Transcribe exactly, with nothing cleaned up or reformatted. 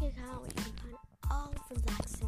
checking out, you can find all from Black